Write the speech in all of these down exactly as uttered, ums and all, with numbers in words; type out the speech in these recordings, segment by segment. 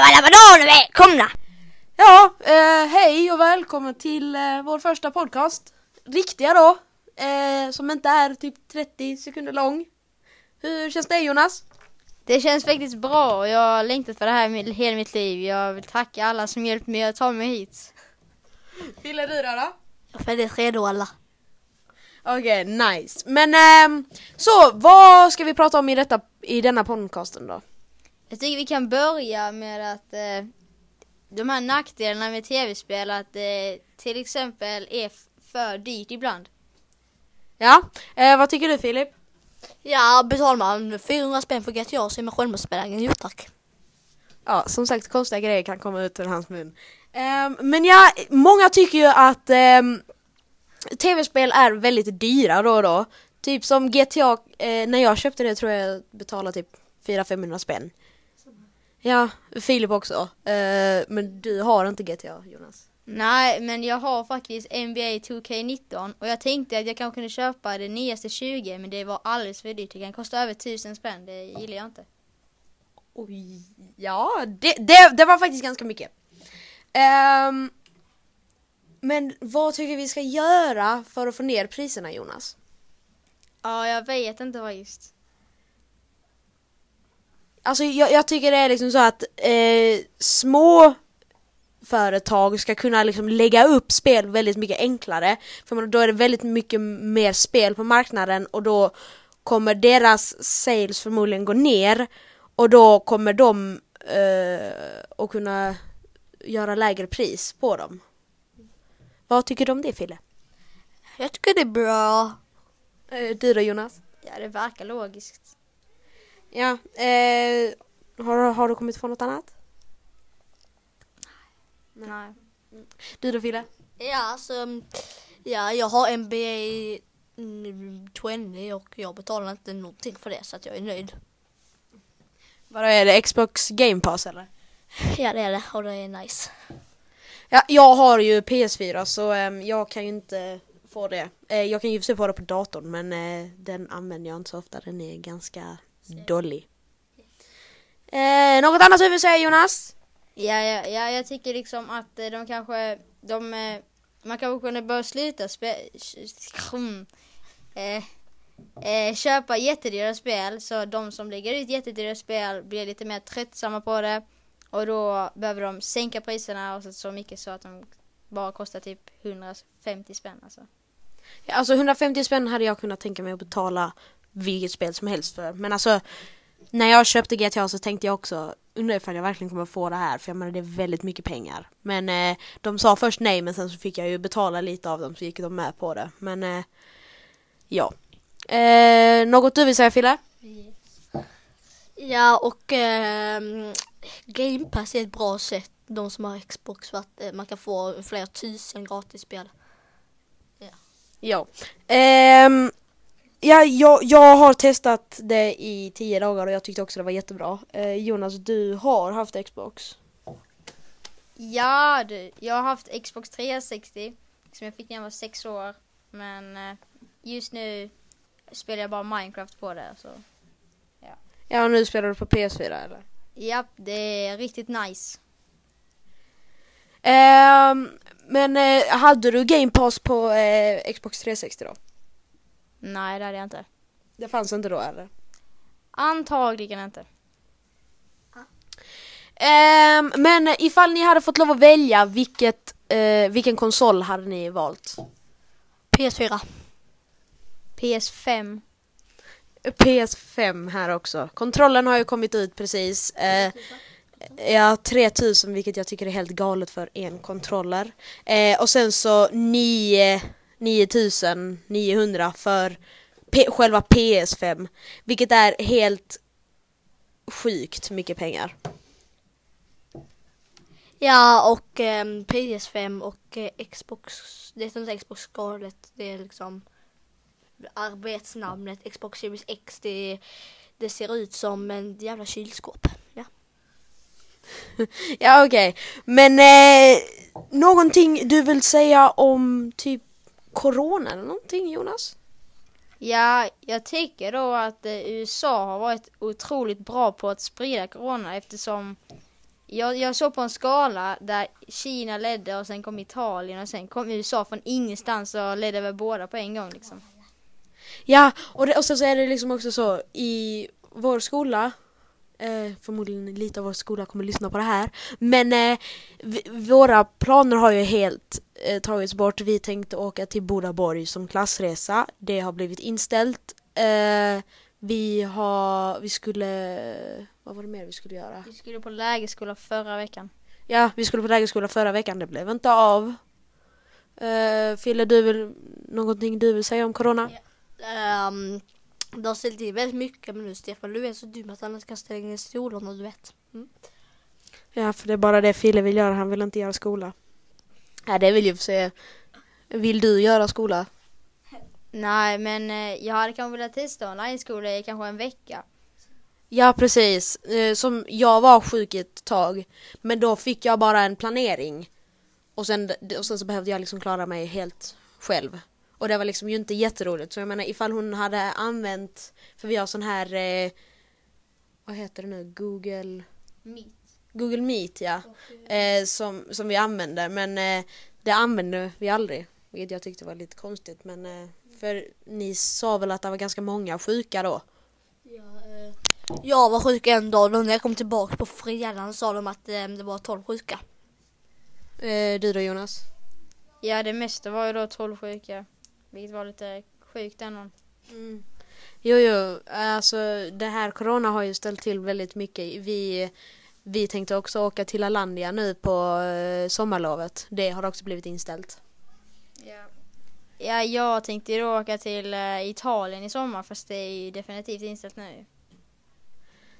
Hallå, vadå, välkomna! Ja, eh, hej och välkommen till eh, vår första podcast. Riktiga då, eh, som inte är typ trettio sekunder lång. Hur känns det, Jonas? Det känns faktiskt bra. Jag har längtat för det här med hela mitt liv. Jag vill tacka alla som hjälpt mig att ta mig hit. Ville du då då? Jag följde tre dollar. Okej, okay, nice. Men eh, så, vad ska vi prata om i, detta, i denna podcasten då? Jag tycker vi kan börja med att eh, de här nackdelarna med tv-spel, att eh, till exempel är f- för dyrt ibland. Ja, eh, vad tycker du, Filip? Ja, betalar man fyrahundra spänn för G T A så är man självmålsspelaren. Jo tack. Ja, som sagt, konstiga grejer kan komma ut ur hans mun. Eh, men ja, många tycker ju att eh, tv-spel är väldigt dyra då och då. Typ som G T A, eh, när jag köpte det tror jag betalade typ fyra till femhundra spänn. Ja, Filip också. Uh, men du har inte G T A, Jonas. Nej, men jag har faktiskt N B A two K nitton. Och jag tänkte att jag kanske kunde köpa det nyaste tjugo. Men det var alldeles för dyrt. Det kan kosta över tusen spänn. Det gillar jag inte. Oj, ja. Det, det, det var faktiskt ganska mycket. Um, men vad tycker vi ska göra för att få ner priserna, Jonas? Ja, jag vet inte vad just... Alltså jag, jag tycker det är liksom så att eh, små företag ska kunna liksom lägga upp spel väldigt mycket enklare. För man, då är det väldigt mycket mer spel på marknaden och då kommer deras sales förmodligen gå ner. Och då kommer de eh, att kunna göra lägre pris på dem. Vad tycker du om det, Fille? Jag tycker det är bra. Eh, du då, Jonas? Ja, det verkar logiskt. Ja, eh, har, har du kommit på något annat? Nej. Nej. Du då, Fille? Ja, så, ja, jag har N B A tjugo och jag betalar inte någonting för det så att jag är nöjd. Vad är det? Xbox Game Pass eller? Ja, det är det och det är nice. Ja, jag har ju P S fyra så äm, jag kan ju inte få det. Eh, jag kan ju få det på datorn men eh, den använder jag inte så ofta. Den är ganska... Dolly. Eh, något annat du vill säga, Jonas? Ja, ja, ja, jag tycker liksom att de kanske... De, man kanske kunde börja sluta spe, eh, eh, köpa jättedyra spel. Så de som lägger ut jättedyra spel blir lite mer tröttsamma på det. Och då behöver de sänka priserna och så, så mycket så att de bara kostar typ hundrafemtio spänn. Alltså, ja, alltså hundrafemtio spänn hade jag kunnat tänka mig att betala... vilket spel som helst för. Men alltså, när jag köpte G T A så tänkte jag också, undrar ifall jag verkligen kommer få det här. För jag menar, det är väldigt mycket pengar. Men eh, de sa först nej, men sen så fick jag ju betala lite av dem. Så gick de med på det. Men eh, ja. Eh, något du vill säga, Fille? Ja, och eh, Game Pass är ett bra sätt. De som har Xbox, för att eh, man kan få flera tusen gratisspel. Ja. Ja. Ehm... Ja, jag, jag har testat det i tio dagar och jag tyckte också det var jättebra. Eh, Jonas, du har haft Xbox? Ja, du. Jag har haft Xbox trehundrasextio som jag fick när jag var sex år. Men eh, just nu spelar jag bara Minecraft på det. Så, ja. Ja, och nu spelar du på P S fyra eller? Ja, det är riktigt nice. Eh, men eh, hade du Game Pass på eh, Xbox trehundrasextio då? Nej, det hade jag inte. Det fanns inte då, eller? Antagligen inte. Ah. Ehm, men ifall ni hade fått lov att välja, vilket, eh, vilken konsol hade ni valt? P S fyra. P S fem. P S fem här också. Kontrollen har ju kommit ut precis. Eh, ja, tre tusen, vilket jag tycker är helt galet för en kontroller. Eh, och sen så nio... nio tusen niohundra för P- själva P S fem, vilket är helt sjukt mycket pengar. Ja, och eh, P S fem och eh, Xbox, det är som Xbox Scarlet, det är liksom arbetsnamnet. Xbox Series X, det, det ser ut som en jävla kylskåp. Ja. Ja, okej. Okay. Men eh, någonting du vill säga om typ corona eller någonting, Jonas? Ja, jag tycker då att eh, U S A har varit otroligt bra på att sprida corona, eftersom Jag, jag såg på en skala där Kina ledde och sen kom Italien och sen kom U S A från ingenstans och ledde över båda på en gång liksom. Ja, och, det, och sen så är det liksom också så i vår skola, eh, förmodligen lite av vår skola kommer lyssna på det här, men eh, vi, våra planer har ju helt eh, tagits bort. Vi tänkte åka till Bodaborg som klassresa. Det har blivit inställt. Eh, vi har, vi skulle... Vad var det mer vi skulle göra? Vi skulle på lägerskola förra veckan. Ja, vi skulle på lägerskola förra veckan. Det blev inte av. Uh, Fille, du vill, någonting du vill säga om corona? Yeah. Um, det har ställt till väldigt mycket. Men nu, Stefan, du är så dum att annars kan ställa in i skolan och du vet. Mm. Ja, för det är bara det Fille vill göra. Han vill inte göra skola. Ja, det vill jag säga. Vill du göra skola? Nej, men jag hade kanske velat testa online-skola i kanske en vecka. Ja, precis. Som jag var sjuk ett tag. Men då fick jag bara en planering. Och sen, och sen så behövde jag liksom klara mig helt själv. Och det var liksom ju inte jätteroligt. Så jag menar, ifall hon hade använt... För vi har sån här... Eh, vad heter det nu? Google... Meet. Google Meet, ja. Eh, som, som vi använde. Men eh, det använde vi aldrig. Vilket jag tyckte var lite konstigt. Men eh, för ni sa väl att det var ganska många sjuka då? Ja, eh. Jag var sjuk en dag och när jag kom tillbaka på fredagen sa de att eh, det var tolv sjuka. Eh, du då, Jonas? Ja, det mesta var ju då tolv sjuka. Vilket var lite sjukt ändå. Mm. Jo, jo. Alltså, det här corona har ju ställt till väldigt mycket. Vi, vi tänkte också åka till Alandia nu på eh, sommarlovet. Det har också blivit inställt. Ja. Ja, jag tänkte ju åka till eh, Italien i sommar fast det är ju definitivt inställt nu.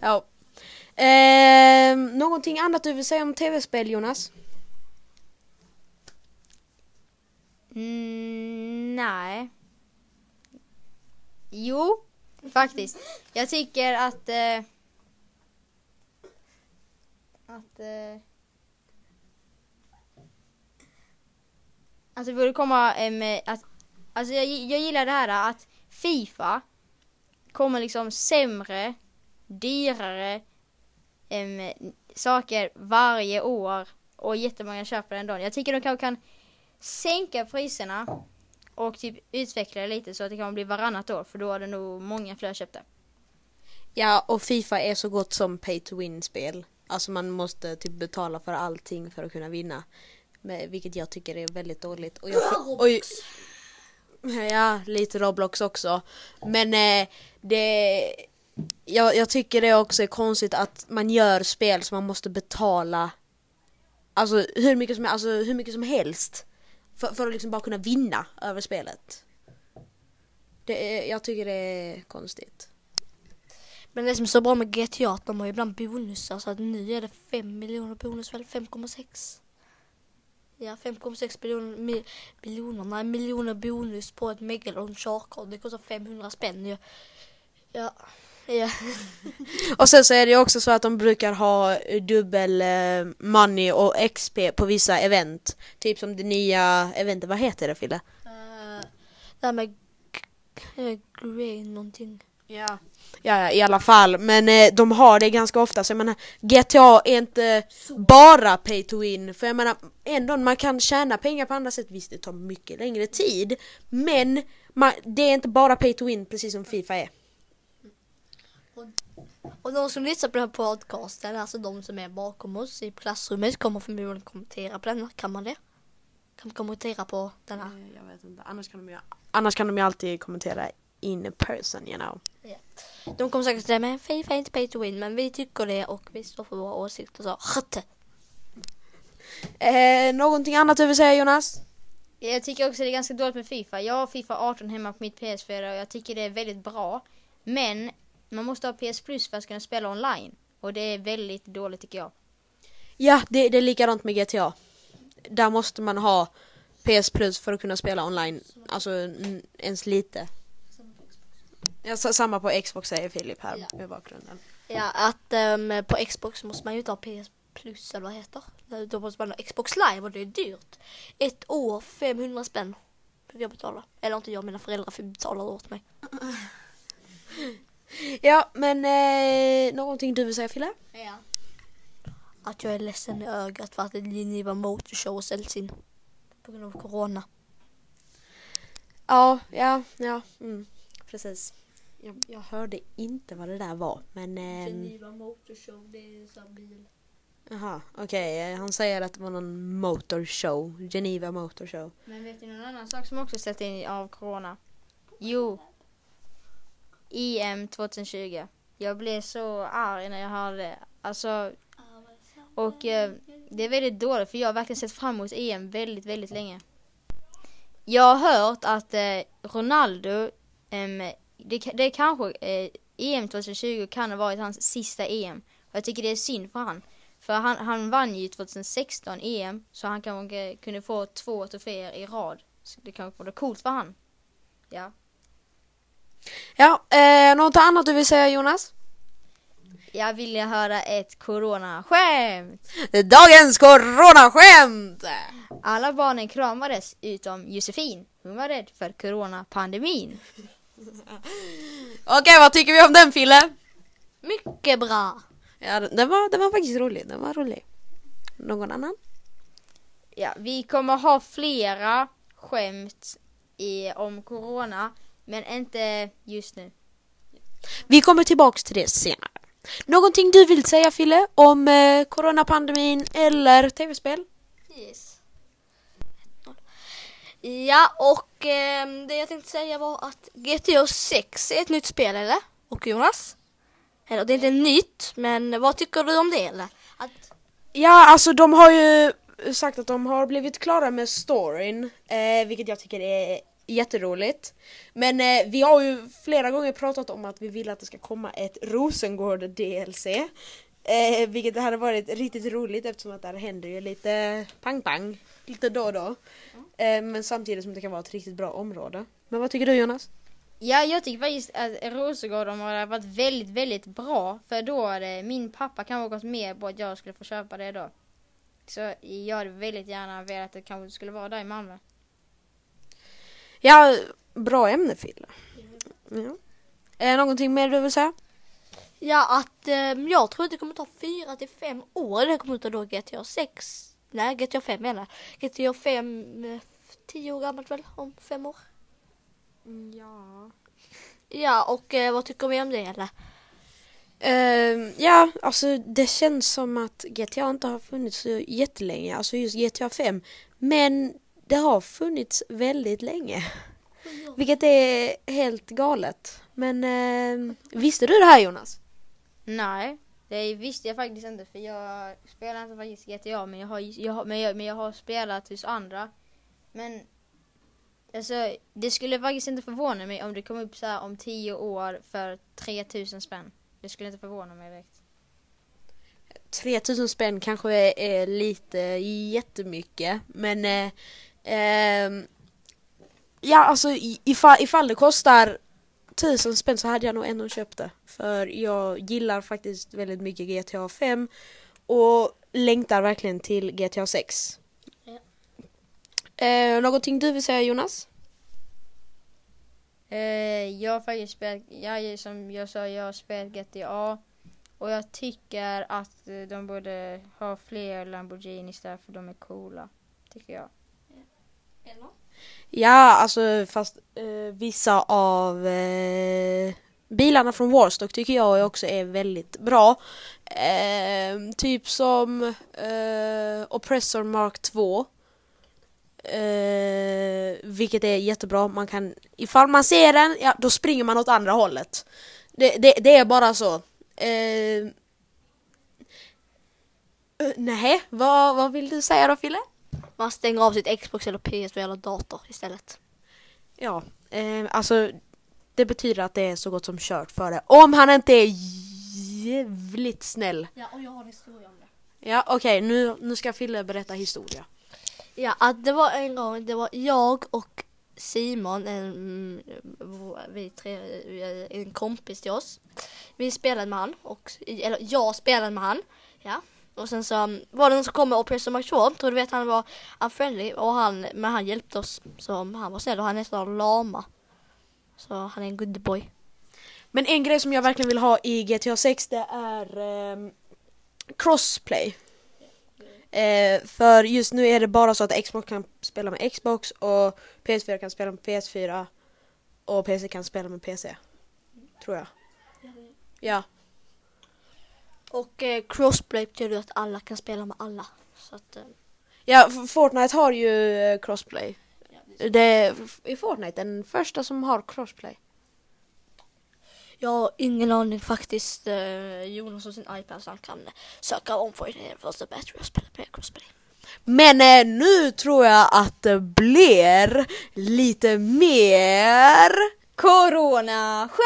Ja. Eh, någonting annat du vill säga om tv-spel, Jonas? Mm, nej. Jo, faktiskt. Jag tycker att eh, att eh, att det borde komma eh, med att alltså jag, jag gillar det här att FIFA kommer liksom sämre, dyrare äm, saker varje år och jättemånga köper den dagen. Jag tycker de kan, kan sänka priserna och typ utveckla det lite så att det kan bli varannat år, för då är det nog många fler köpta. Ja, och FIFA är så gott som pay to win-spel. Alltså man måste typ betala för allting för att kunna vinna. Men, vilket jag tycker är väldigt dåligt. Och jag, och, och, ja, lite Roblox också. Men eh, det... Jag, jag tycker det också är konstigt att man gör spel som man måste betala alltså hur mycket som, alltså, hur mycket som helst för, för att liksom bara kunna vinna över spelet. Det är, jag tycker det är konstigt. Men det som är så bra med G T A att de har ju ibland bonusar, så att nu är det fem miljoner bonus, väl fem komma sex. Ja, fem komma sex miljoner, nej, miljoner bonus på ett Megalonsharkon. Det kostar fem hundra spänn. Ja. Ja. Yeah. Och sen så är det också så att de brukar ha dubbel eh, money och X P på vissa event. Typ som det nya eventet, vad heter det, Fille? Uh, det här med g- grey någonting. Yeah. Ja, ja, i alla fall. Men eh, de har det ganska ofta. Så jag menar, G T A är inte så bara pay to win. För jag menar, ändå man kan tjäna pengar på andra sätt. Visst, det tar mycket längre tid. Men man, det är inte bara pay to win, precis som FIFA är. Och de som lyssnar på den här podcasten, alltså de som är bakom oss i klassrummet, kommer förmodligen kommentera på den. Kan man det? Kan man kommentera på den här? Jag vet inte. Annars kan de ju, annars kan de ju alltid kommentera in person, you know. Yeah. De kommer säkert säga, men FIFA är inte pay to win, men vi tycker det och vi står för våra åsikter. Så. Eh, någonting annat du vill säga, Jonas? Jag tycker också det är ganska dåligt med FIFA. Jag har FIFA arton hemma på mitt P S fyra och jag tycker det är väldigt bra. Men... man måste ha P S Plus för att kunna spela online. Och det är väldigt dåligt tycker jag. Ja, det, det är likadant med G T A. Där måste man ha P S Plus för att kunna spela online. Alltså n- ens lite. Ja, samma på Xbox säger Filip här ja. I bakgrunden. Ja, att um, på Xbox måste man ju ta P S Plus eller vad heter. Då måste man ha Xbox Live och det är dyrt. Ett år, fem hundra spänn. Jag betalar. Eller inte jag, mina föräldrar för betalar åt mig. Ja, men eh, någonting du vill säga, Fille? Ja. att jag är ledsen i ögat för att Geneva Motor Show säljs in på grund av corona. Ja, ja, ja, mm, precis. Jag, jag hörde inte vad det där var, men... Eh, Geneva Motor Show, det är en sån bil. Jaha, okej. Okay. Han säger att det var någon motorshow. Geneva Motor Show. Men vet ni någon annan sak som också släppts in av corona? Jo. E M tjugo tjugo. Jag blev så arg när jag hörde. Alltså... Och eh, det är väldigt dåligt, för jag har verkligen sett fram emot E M väldigt, väldigt länge. Jag har hört att eh, Ronaldo... Eh, det, det kanske... Eh, E M tjugo tjugo kan ha varit hans sista E M. Och jag tycker det är synd för han. För han, han vann ju tjugo sexton E M, så han kanske kunde få två troféer i rad. Så det kanske var coolt för han. Ja. Ja, eh, något annat du vill säga, Jonas? Jag vill höra ett coronaskämt. Dagens coronaskämt! Alla barnen kramades utom Josefin. Hon var rädd för coronapandemin. Okej, okay, vad tycker vi om den, Fille? Mycket bra. Ja, det var, det var faktiskt roligt. Det var roligt. Någon annan? Ja, vi kommer ha flera skämt i, om corona, men inte just nu. Vi kommer tillbaka till det senare. Någonting du vill säga, Fille, om eh, coronapandemin eller tv-spel? Yes. Ja, och eh, det jag tänkte säga var att G T A sex är ett nytt spel, eller? Och Jonas? Eller, det är inte nytt, men vad tycker du om det, eller? Att... Ja, alltså de har ju sagt att de har blivit klara med storyn, eh, vilket jag tycker är jätteroligt. Men eh, vi har ju flera gånger pratat om att vi vill att det ska komma ett Rosagård D L C. Eh, vilket det hade varit riktigt roligt, eftersom att det här händer ju lite pang-pang, lite då och då. Mm. Eh, men samtidigt som det kan vara ett riktigt bra område. Men vad tycker du, Jonas? Ja, jag tycker faktiskt att Rosagård har varit väldigt, väldigt bra. För då hade min pappa kanske gått med på att jag skulle få köpa det då. Så jag hade väldigt gärna velat att det kanske skulle vara där i Malmö. Ja, bra ämne, Fille. Ja. Är det någonting mer du vill säga? Ja, att eh, jag tror att det kommer ta fyra till fem år. Det kommer ta då G T A sex. Nej, G T A fem menar jag. G T A fem, tio år gammalt väl, om fem år. Ja. Ja, och eh, vad tycker vi om det, eller? Uh, ja, alltså det känns som att G T A inte har funnits så jättelänge. Alltså just G T A fem. Men det har funnits väldigt länge. Mm. Vilket är helt galet. Men uh, visste du det här, Jonas? Nej, det visste jag faktiskt inte. För jag spelar inte faktiskt G T A. Men jag har, jag har, men jag, men jag har spelat hos andra. Men... Alltså, det skulle faktiskt inte förvåna mig om det kom upp så här om tio år för tre tusen spänn. Det skulle inte förvåna mig direkt. tre tusen spänn kanske är, är lite jättemycket. Men eh, eh, ja, alltså ifall, ifall det kostar tusen spänn så hade jag nog ändå köpt det. För jag gillar faktiskt väldigt mycket G T A fem och längtar verkligen till G T A sex. Eh, någonting du vill säga, Jonas? Eh, jag har faktiskt spelat, jag, som jag sa, jag har spelat G T A. Och jag tycker att de borde ha fler Lamborghini istället, för de är coola, tycker jag. Eller? Ja, alltså fast eh, vissa av eh, bilarna från Wallstock tycker jag också är väldigt bra. Eh, typ som eh, Oppressor Mark två. Uh, vilket är jättebra. Man kan, ifall man ser den, ja, då springer man åt andra hållet. Det, det, det är bara så. Uh, uh, nej, vad, vad vill du säga då, Fille? Man stänger av sitt Xbox eller P S eller dator istället. Ja, uh, alltså det betyder att det är så gott som kört för det. Om han inte är jävligt snäll. Ja, och jag har en historia om det. Ja, okej, okay, nu, nu ska Fille berätta historia. Ja, att det var en gång, det var jag och Simon, en, vi tre, en kompis till oss. Vi spelade med han, och, eller jag spelade med han, ja. Och sen så var det någon som kom med Oppressor Mark två, tror du vet han var unfriendly, och han, men han hjälpte oss, så han var snäll och han är nästan lama. Så han är en good boy. Men en grej som jag verkligen vill ha i G T A sex, det är eh, crossplay. Eh, för just nu är det bara så att Xbox kan spela med Xbox och P S fyra kan spela med P S fyra och P C kan spela med P C. Tror jag. Ja. Och eh, crossplay betyder att alla kan spela med alla. Så att, eh. Ja, Fortnite har ju eh, crossplay. Ja, det är, det är i Fortnite den första som har crossplay. Jag har ingen aning faktiskt. Eh, Jonas och sin iPad så han kan söka om för första bättre och spela på crossplay. Men eh, nu tror jag att det blir lite mer corona-skämt.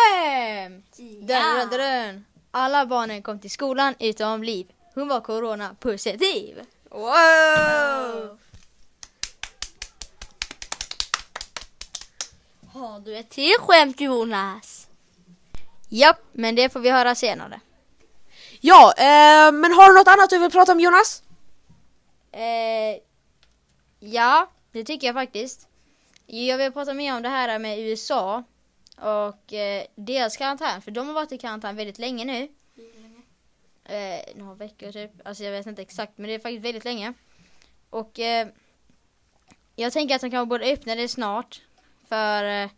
Yeah. Dun, dun, dun. Alla barnen kom till skolan utom Liv. Hon var corona-positiv. Wow! wow. Har du ett till skämt, Jonas? Japp, men det får vi höra senare. Ja, eh, men har du något annat du vill prata om, Jonas? Eh, ja, det tycker jag faktiskt. Jag vill prata mer om det här med U S A och eh, deras karantän. För de har varit i karantän väldigt länge nu. Mm. Eh, några veckor typ. Alltså jag vet inte exakt, men det är faktiskt väldigt länge. Och eh, jag tänker att de kanske borde öppna det snart. För... Eh,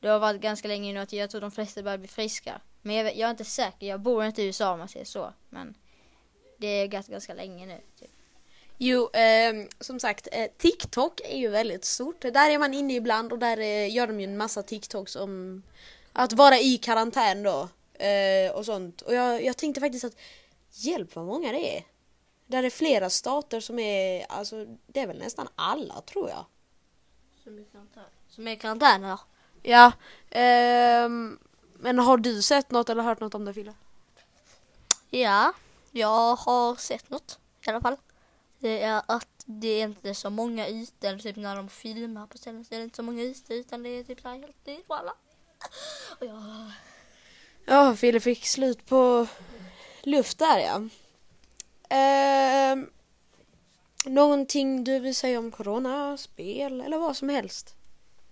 Det har varit ganska länge nu att jag tror de flesta börjar bli friska. Men jag, jag är inte säker. Jag bor inte i U S A om man säger så. Men det är ganska, ganska länge nu. Typ. Jo, eh, som sagt. Eh, TikTok är ju väldigt stort. Där är man inne ibland. Och där eh, gör de ju en massa TikToks om att vara i karantän då. Eh, och sånt. Och jag, jag tänkte faktiskt att hjälp vad många det är. Där är flera stater som är... Alltså det är väl nästan alla tror jag. Som är karantän. Som är karantän då. Ja, eh, men har du sett något eller hört något om det, Fille? Ja, jag har sett något i alla fall. Det är att det är inte så många ytor, typ när de filmar på ställen så är det inte så många ytor utan det är typ så här helt nytt för alla. Och jag... Ja, Fille fick slut på luft där, ja. Eh, någonting du vill säga om corona, spel eller vad som helst,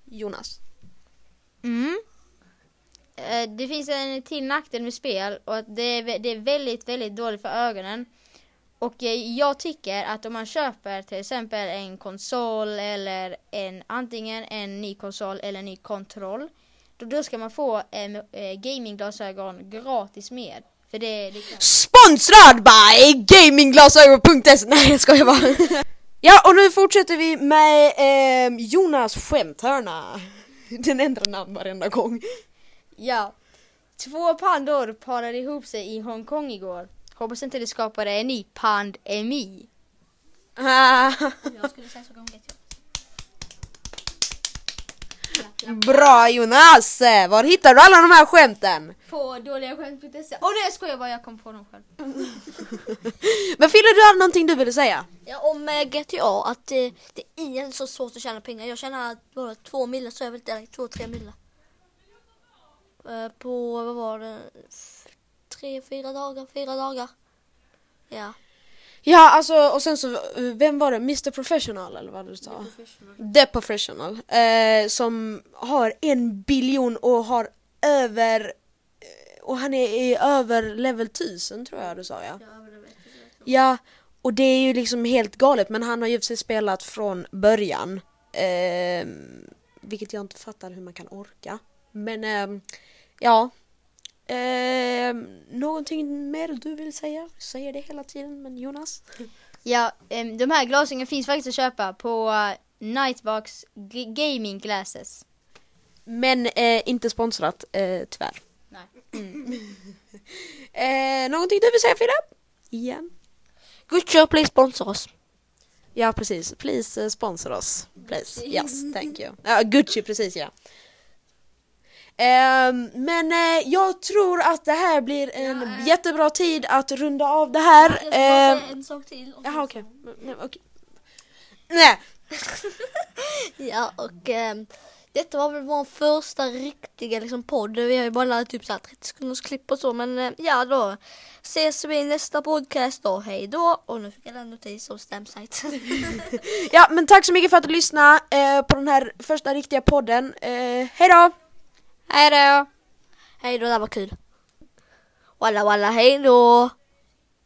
Jonas? Mm. Det finns en till nackdel med spel och att det är, det är väldigt, väldigt dåligt för ögonen. Och jag tycker att om man köper till exempel en konsol eller en, antingen en ny konsol eller en ny kontroll, då, då ska man få en, en gamingglasögon gratis med. För det, det kan... Sponsrad by gamingglasögon punkt se. Nej, jag skojar bara. Ja, och nu fortsätter vi med eh, Jonas skämthörna. Den ändrar namn varenda gång. Ja. Två pandor parade ihop sig i Hongkong igår. Hoppas inte det skapade en ny pandemi. Ah. Jag skulle säga så gångligt. Bra Jonas! Var hittar du alla de här skämten? På dåliga skämt punkt se. Åh oh, nej, skojar bara. Jag kom på dem själv. Men Fille, du hade någonting du ville säga? Ja, om eh, G T A. Att eh, det är ingen så svårt att tjäna pengar. Jag tjänar bara två millar så jag vill inte två, tre millar. Eh, på, vad var det? F- tre, fyra dagar, fyra dagar. Ja. Ja, alltså, och sen så, vem var det? mister Professional, eller vad du sa? The Professional. The Professional eh, som har en biljon och har över... Och han är, är över level tusen, tror jag du sa, ja. Ja, över ja, och det är ju liksom helt galet. Men han har ju sig spelat från början. Eh, vilket jag inte fattar hur man kan orka. Men, eh, ja... Eh, någonting mer du vill säga? Jag säger det hela tiden, men Jonas? Ja, eh, de här glasögonen finns faktiskt att köpa på Nightbox G- Gaming Glasses. Men eh, inte sponsrat, eh, tyvärr. Nej. Mm. eh, någonting du vill säga, Frida? Igen? Gucci, please sponsor oss. Ja, precis. Please sponsor oss. Please. Yes, thank you. Ja, Gucci, precis, ja. Um, men uh, jag tror att det här blir en ja, uh, jättebra tid att runda av det här. Jag ska bara säga en sak till. Jaha, okej. Nej. Ja, och um, detta var väl vår första riktiga liksom, podd. Vi har ju bara lagt typ så här trettio sekunders klipp och så. Men uh, ja, då ses vi i nästa podcast då. Hej då. Och nu fick jag en notis om Stamsite. Ja, men tack så mycket för att du lyssnade uh, på den här första riktiga podden. Uh, hej då! Hej då. Hej då, det var kul. Walla walla, hej då.